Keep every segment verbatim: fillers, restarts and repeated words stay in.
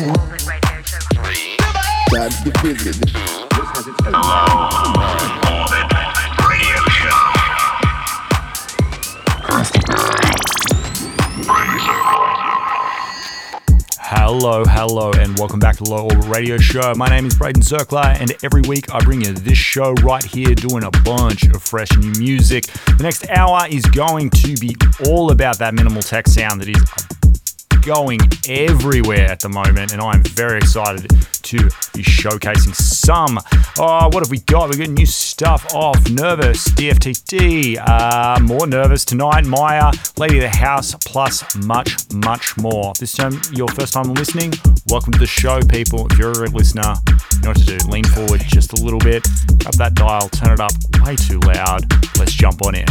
mind. Time to get busy. Hello, hello, and welcome back to the Low Orbit Radio Show. My name is Braydon Zirkler, and every week I bring you this show right here, doing a bunch of fresh new music. The next hour is going to be all about that minimal tech sound that is going everywhere at the moment, and I'm very excited to be showcasing some. Oh, what have we got? We've got new stuff off Nervous, D F T D, uh, more Nervous tonight, Maya, Lady of the House, plus much, much more. If this is your first time listening, welcome to the show, people. If you're a listener, you know what to do. Lean forward just a little bit, grab that dial, turn it up way too loud. Let's jump on in.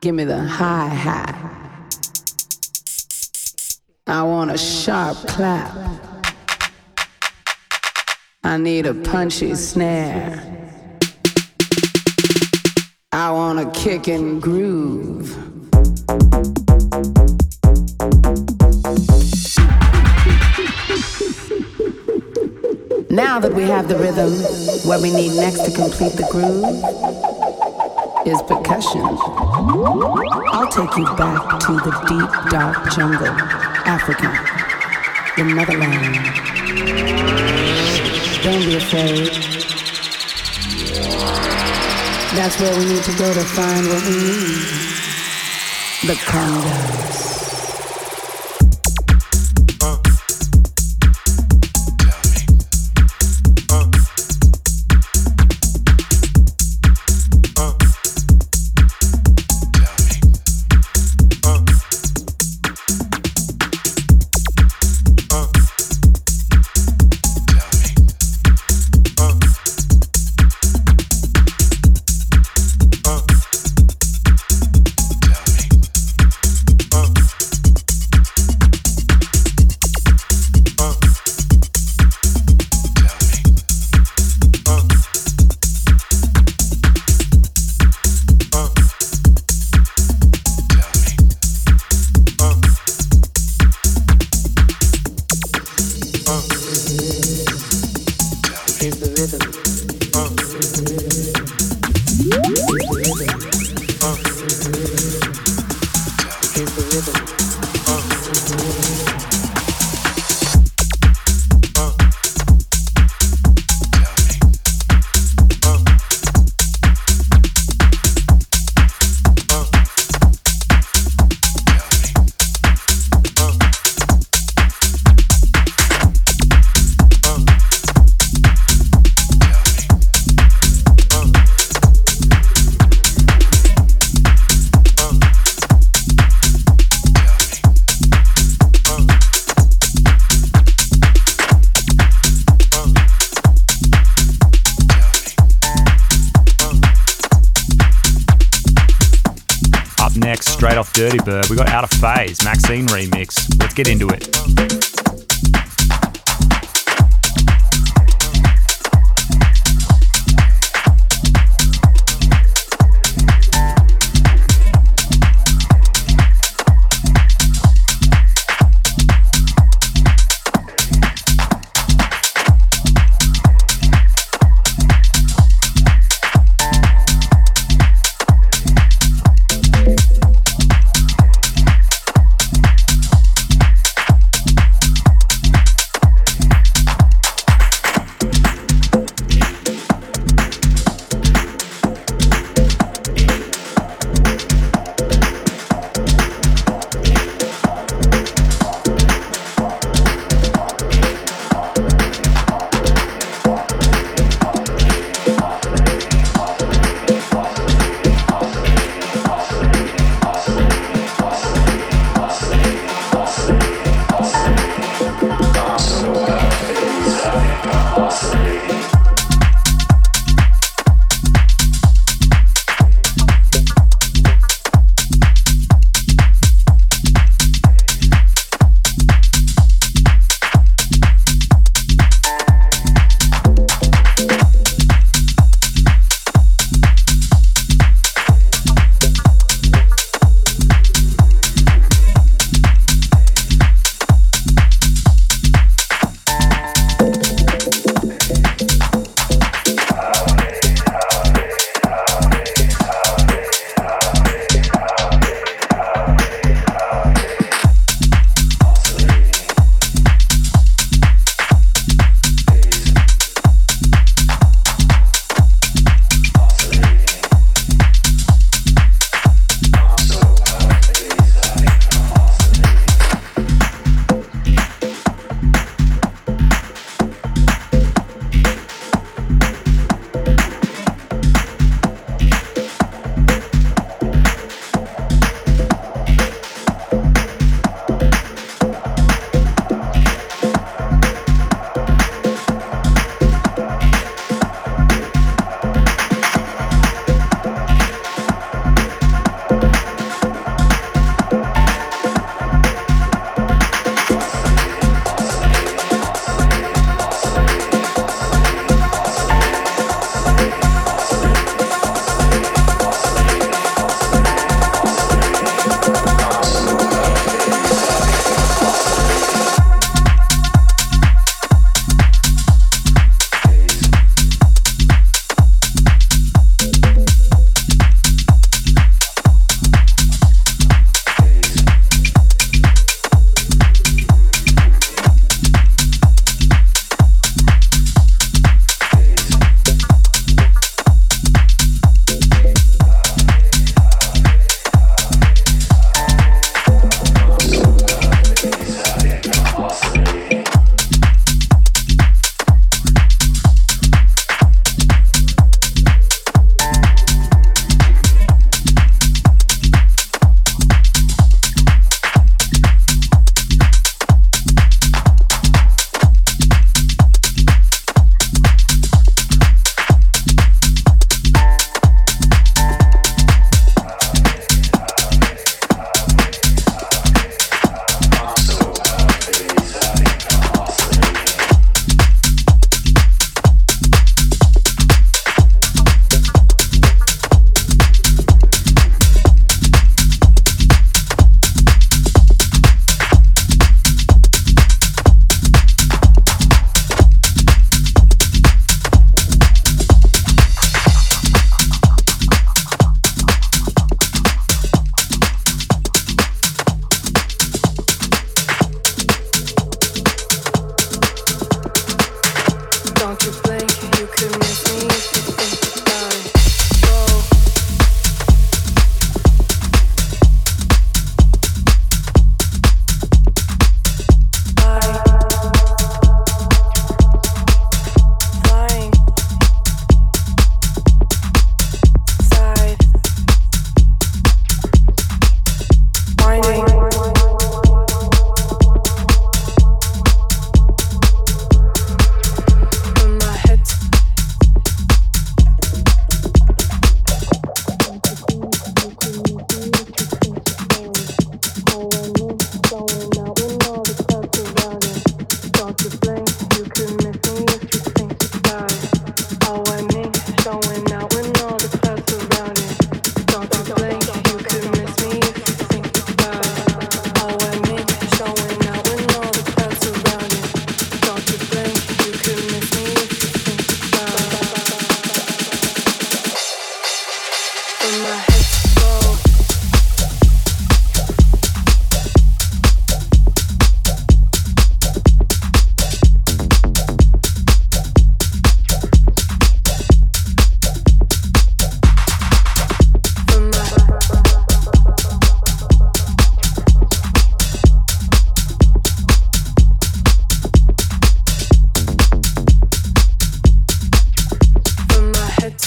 Give me the hi-hat. I want a sharp clap. I need a punchy snare. I want a kick and groove. Now that we have the rhythm, what we need next to complete the groove is percussion. I'll take you back to the deep, dark jungle, Africa, the motherland. Don't be afraid. That's where we need to go to find what we need. The Congos. Oh. Dirty Bird, we got Out of Phase, Maxine remix. Let's get into it.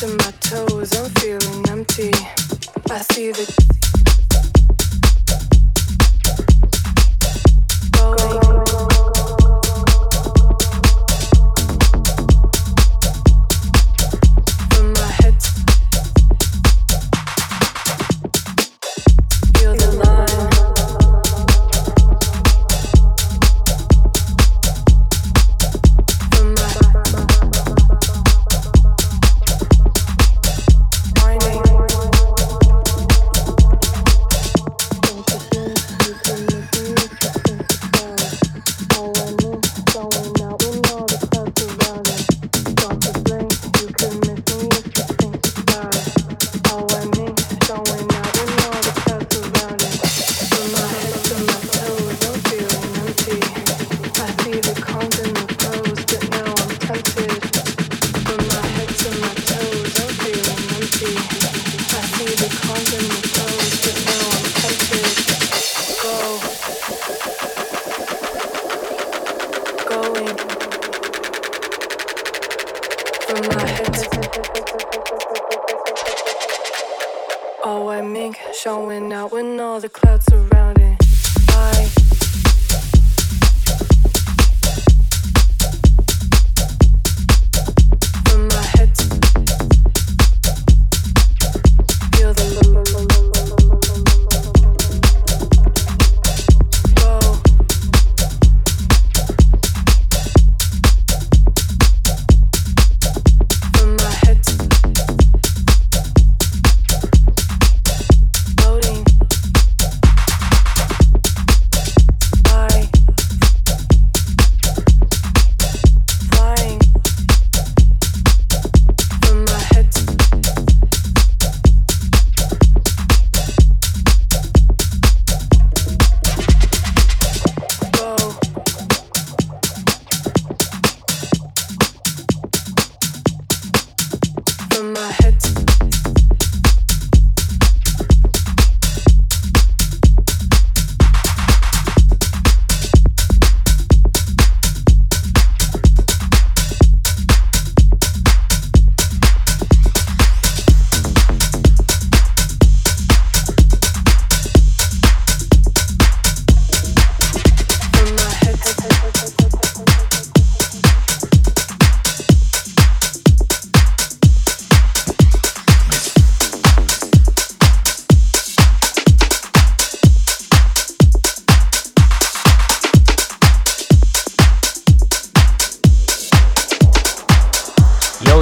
to my toes, I'm feeling empty. I see the going from my head. Feel the line from my head.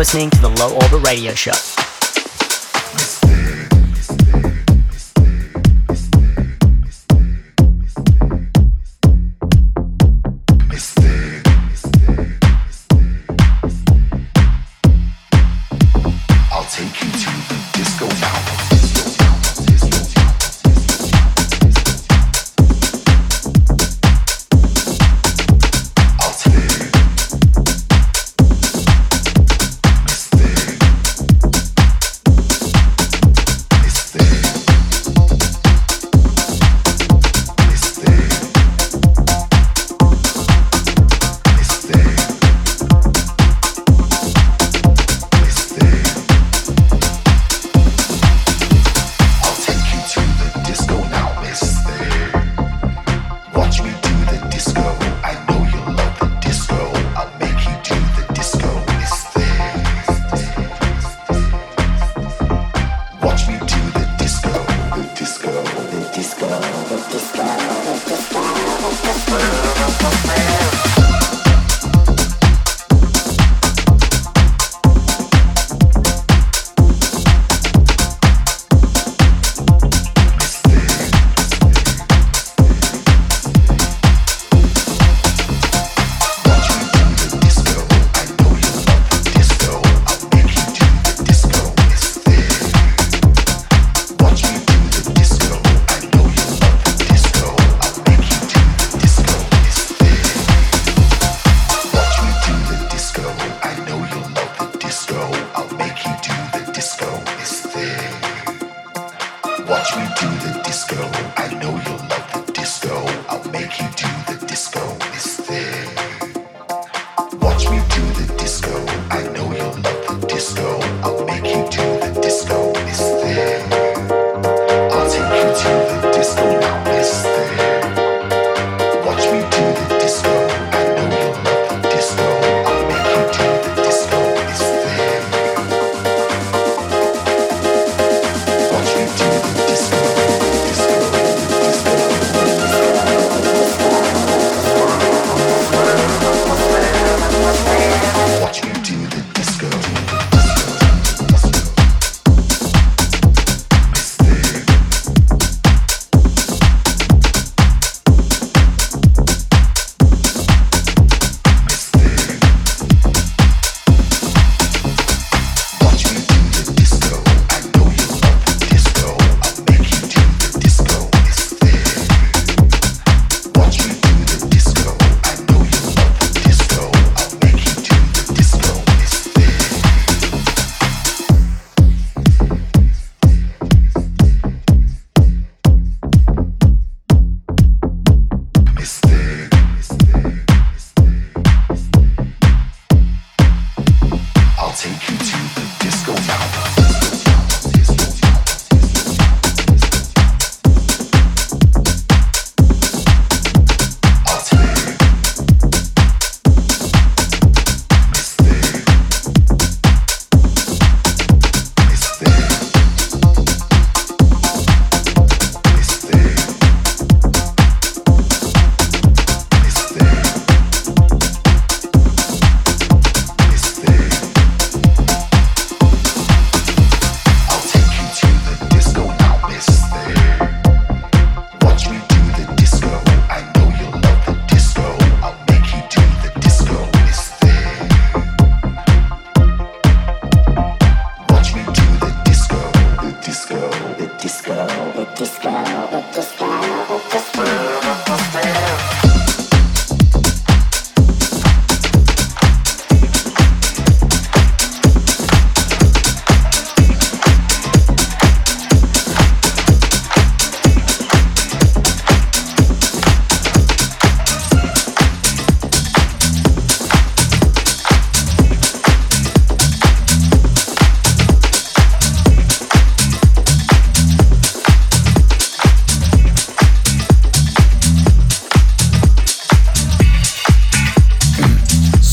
Listening to the Low Orbit Radio Show. I'll take you to the disco tower.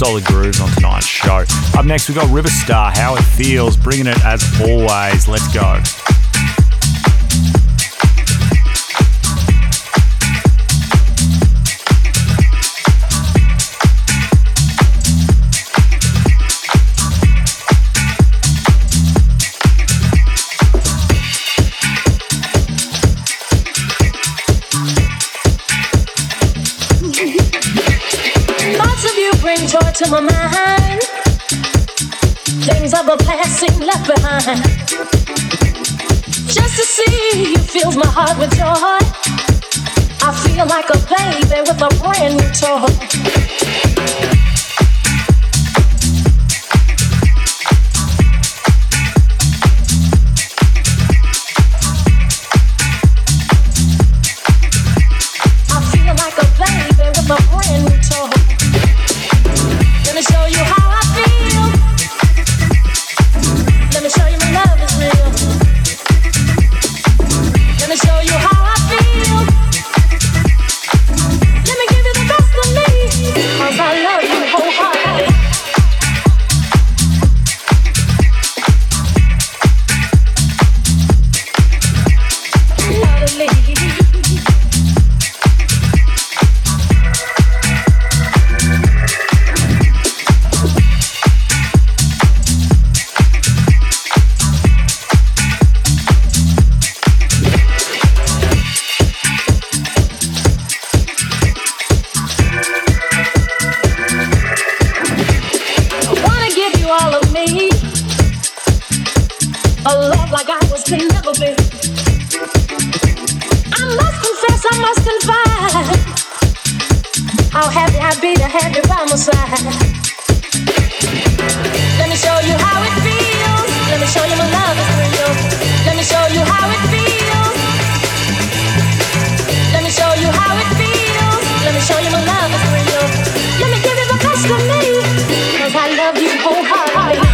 Solid grooves on tonight's show. Up next, we've got River Star, How It Feels, bringing it as always. Let's go. To my mind, things of a passing left behind. Just to see you fills my heart with joy. I feel like a baby with a brand new toy. I feel like a baby with a brand new toy. Let me show you how I feel. Let me show you my love is real. Let me show you how I feel. Let me give you the best of me, 'cause I love you wholeheartedly. To me, 'cause I love you wholeheartedly.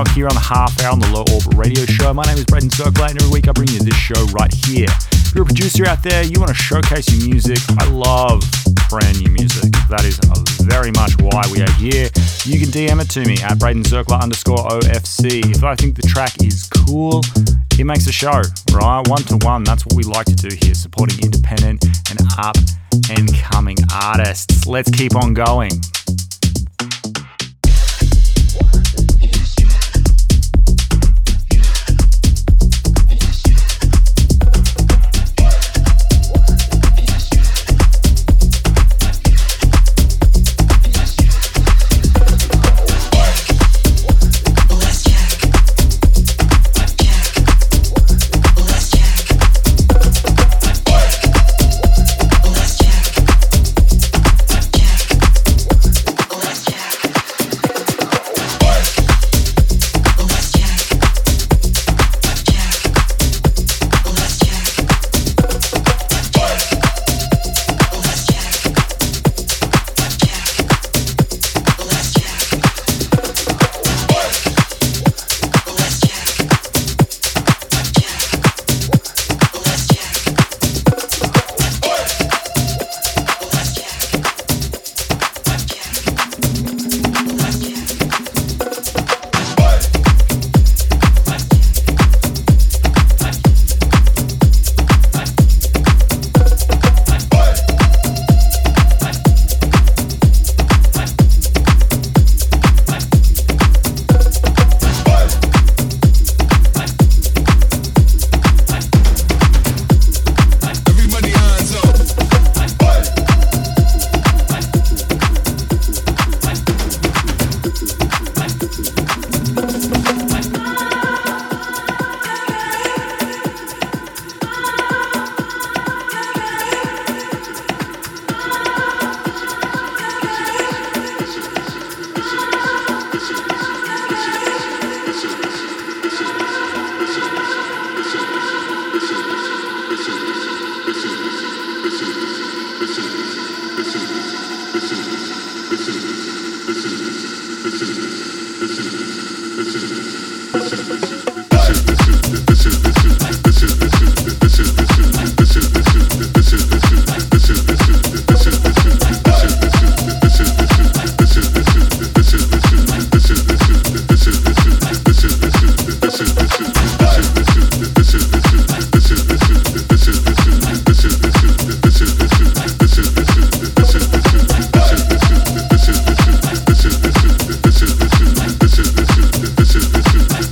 hour here on the half hour on the Low Orbit Radio Show. My name is Braydon Zirkler, and every week I bring you this show right here. If you're a producer out there, you want to showcase your music, I love brand new music. That is very much why we are here. You can D M it to me at BraydonZirkler underscore O F C. If I think the track is cool, it makes a show, right? One to one, that's what we like to do here, supporting independent and up and coming artists. Let's keep on going.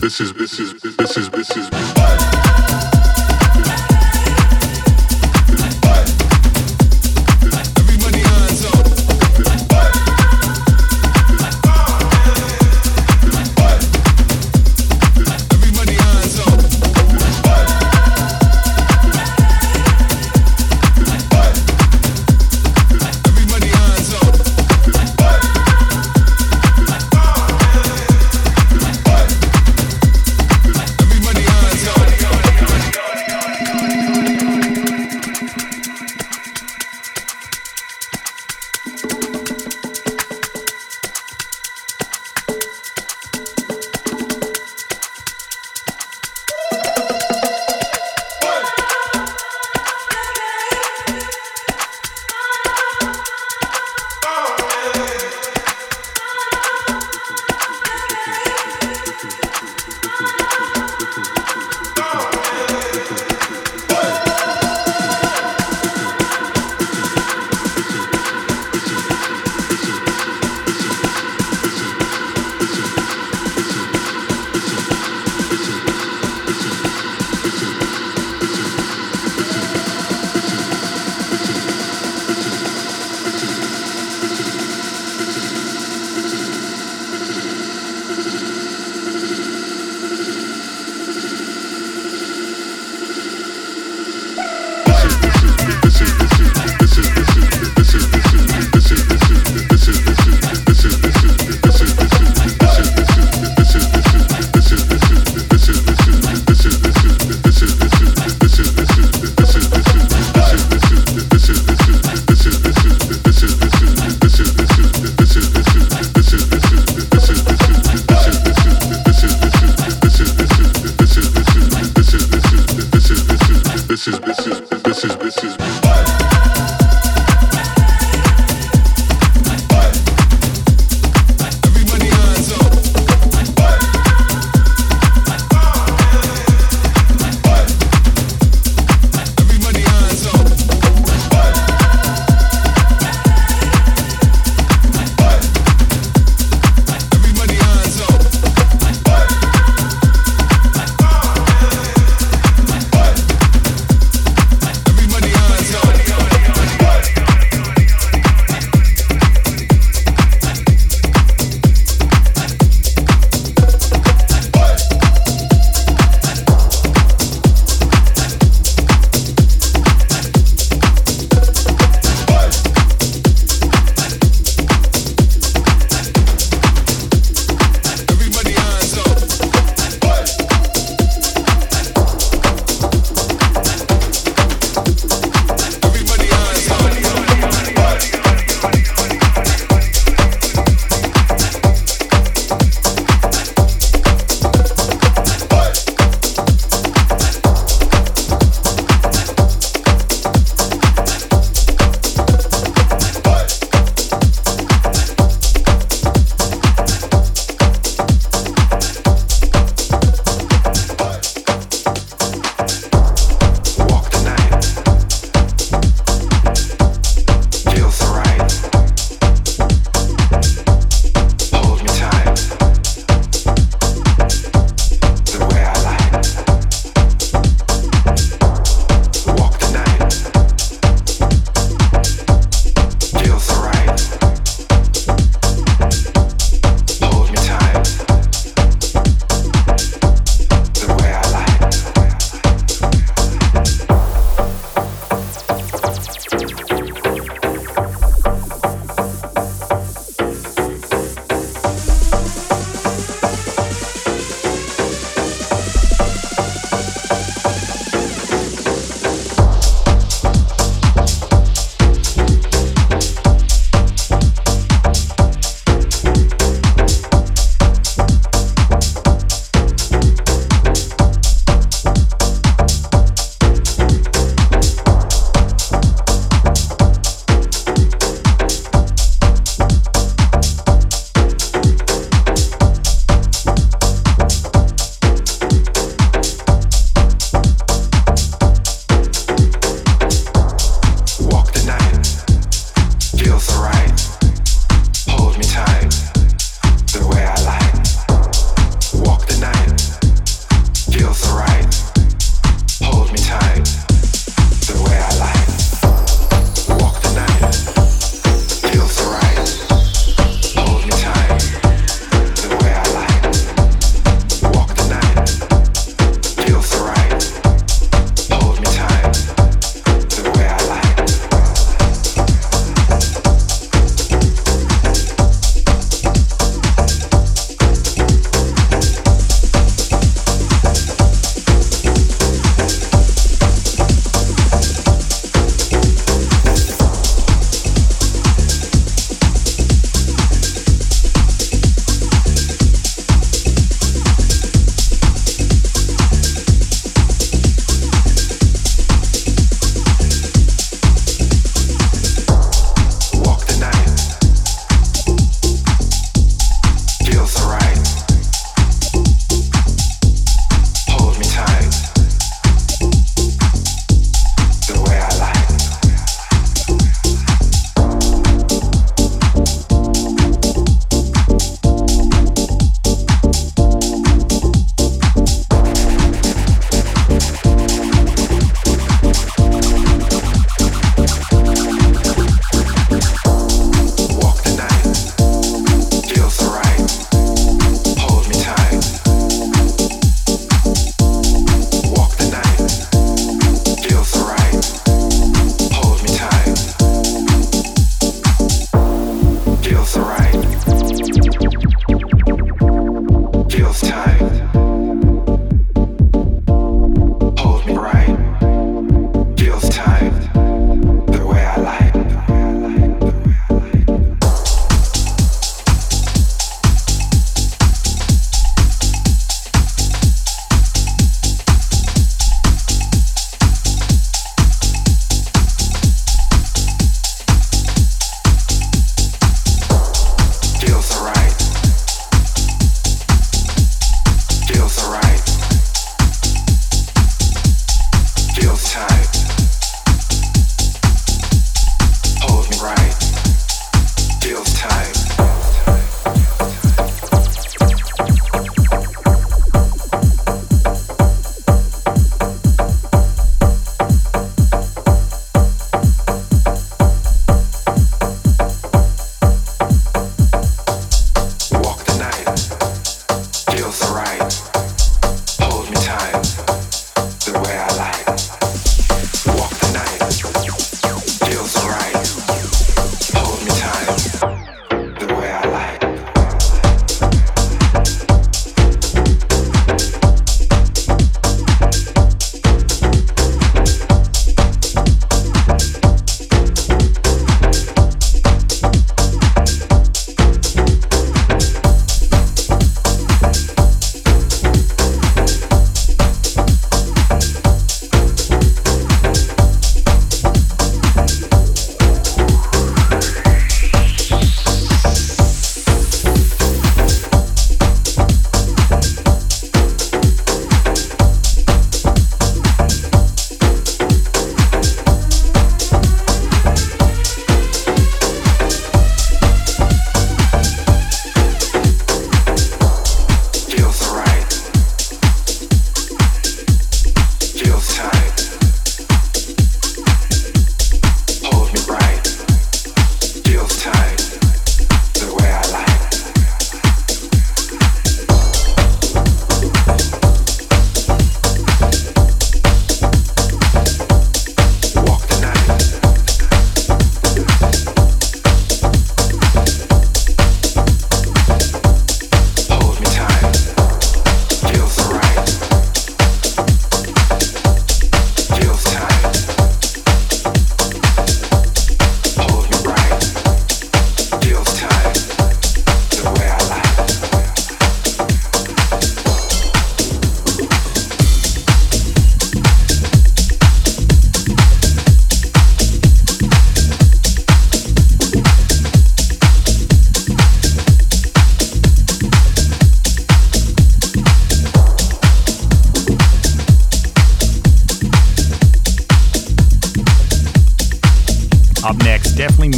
This is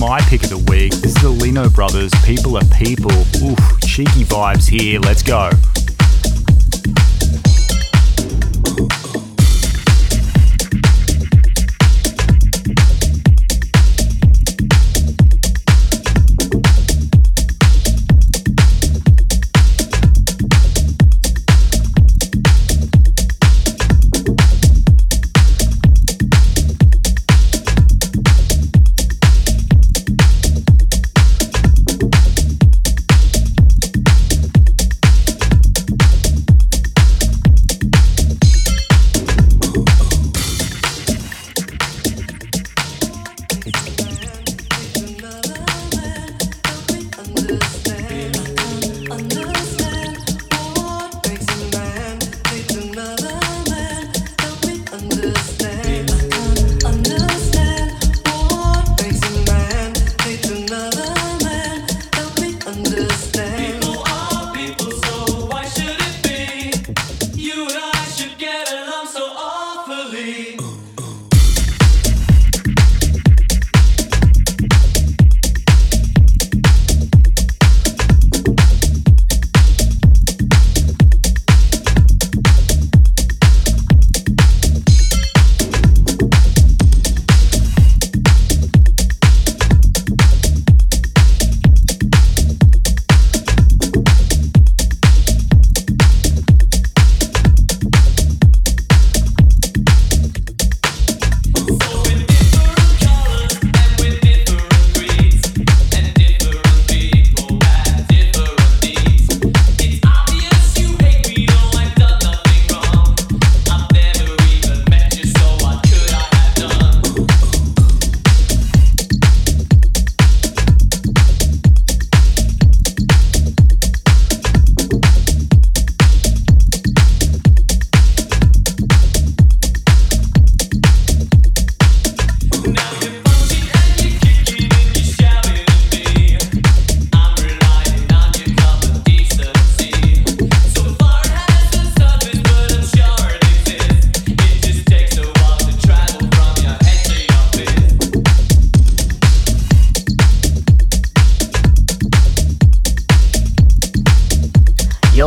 my pick of the week. This is the Lino Brothers, People Are People. Oof, cheeky vibes here, let's go.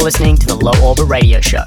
Listening to the Low Orbit Radio Show.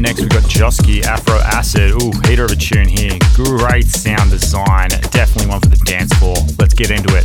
Next we've got Joski Afro Acid. Ooh, heater of a tune here. Great sound design. Definitely one for the dance floor. Let's get into it.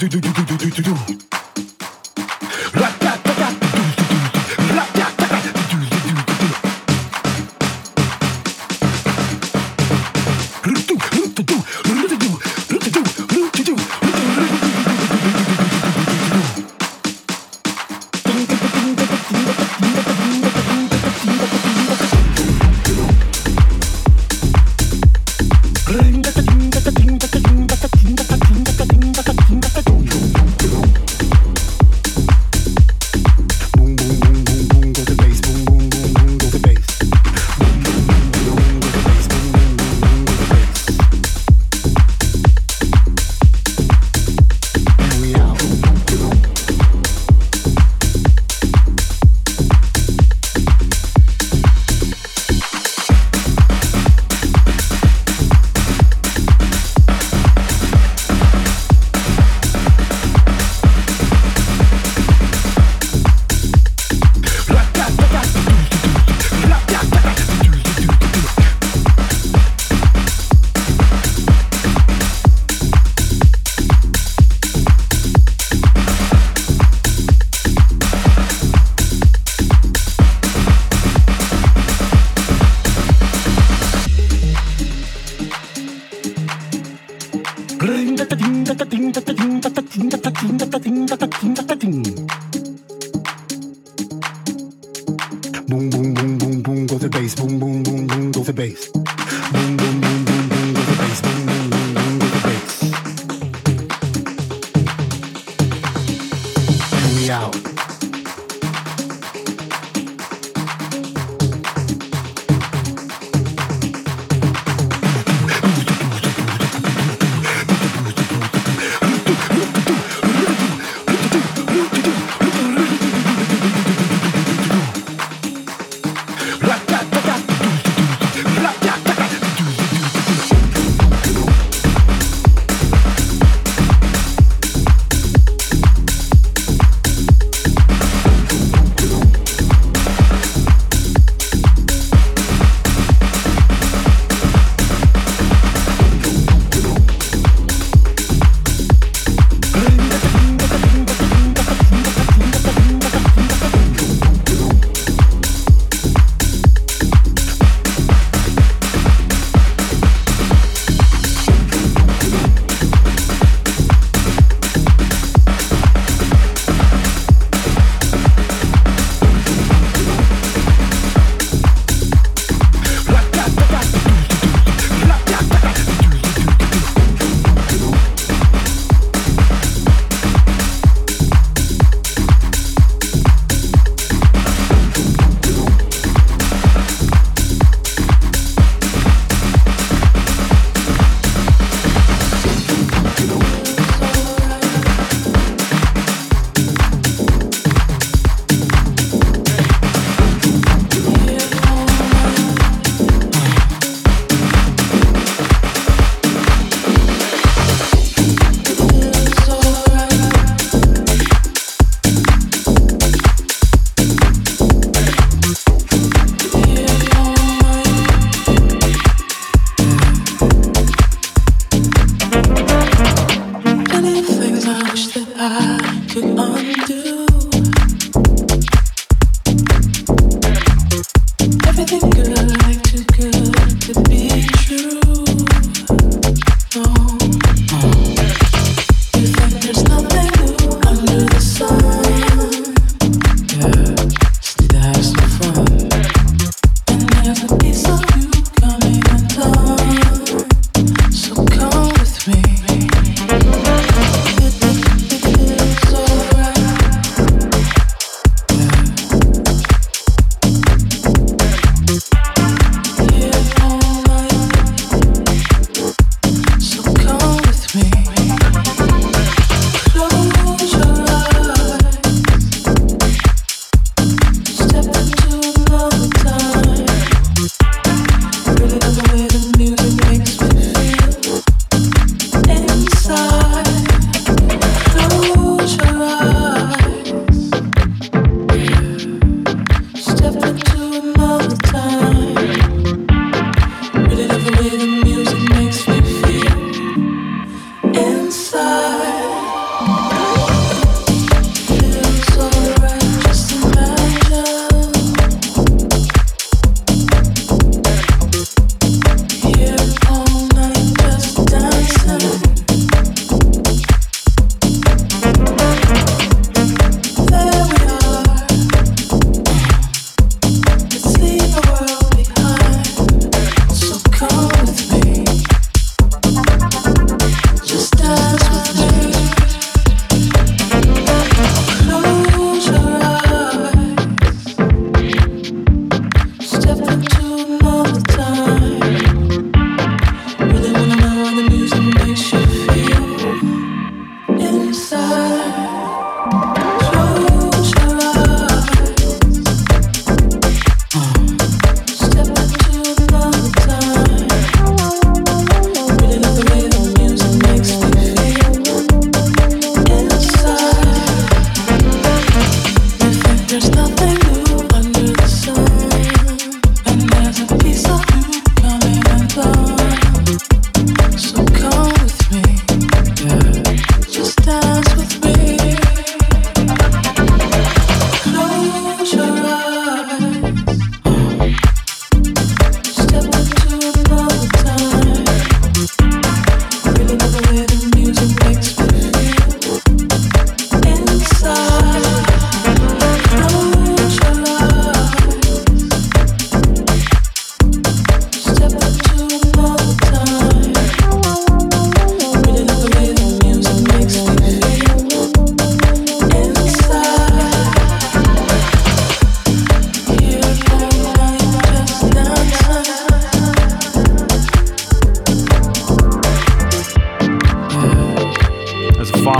Yeah.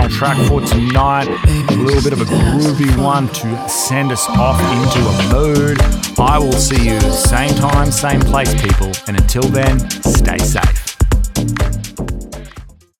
final track for tonight. A little bit of a groovy one to send us off into a mood. I will see you same time, same place, people. And until then, stay safe.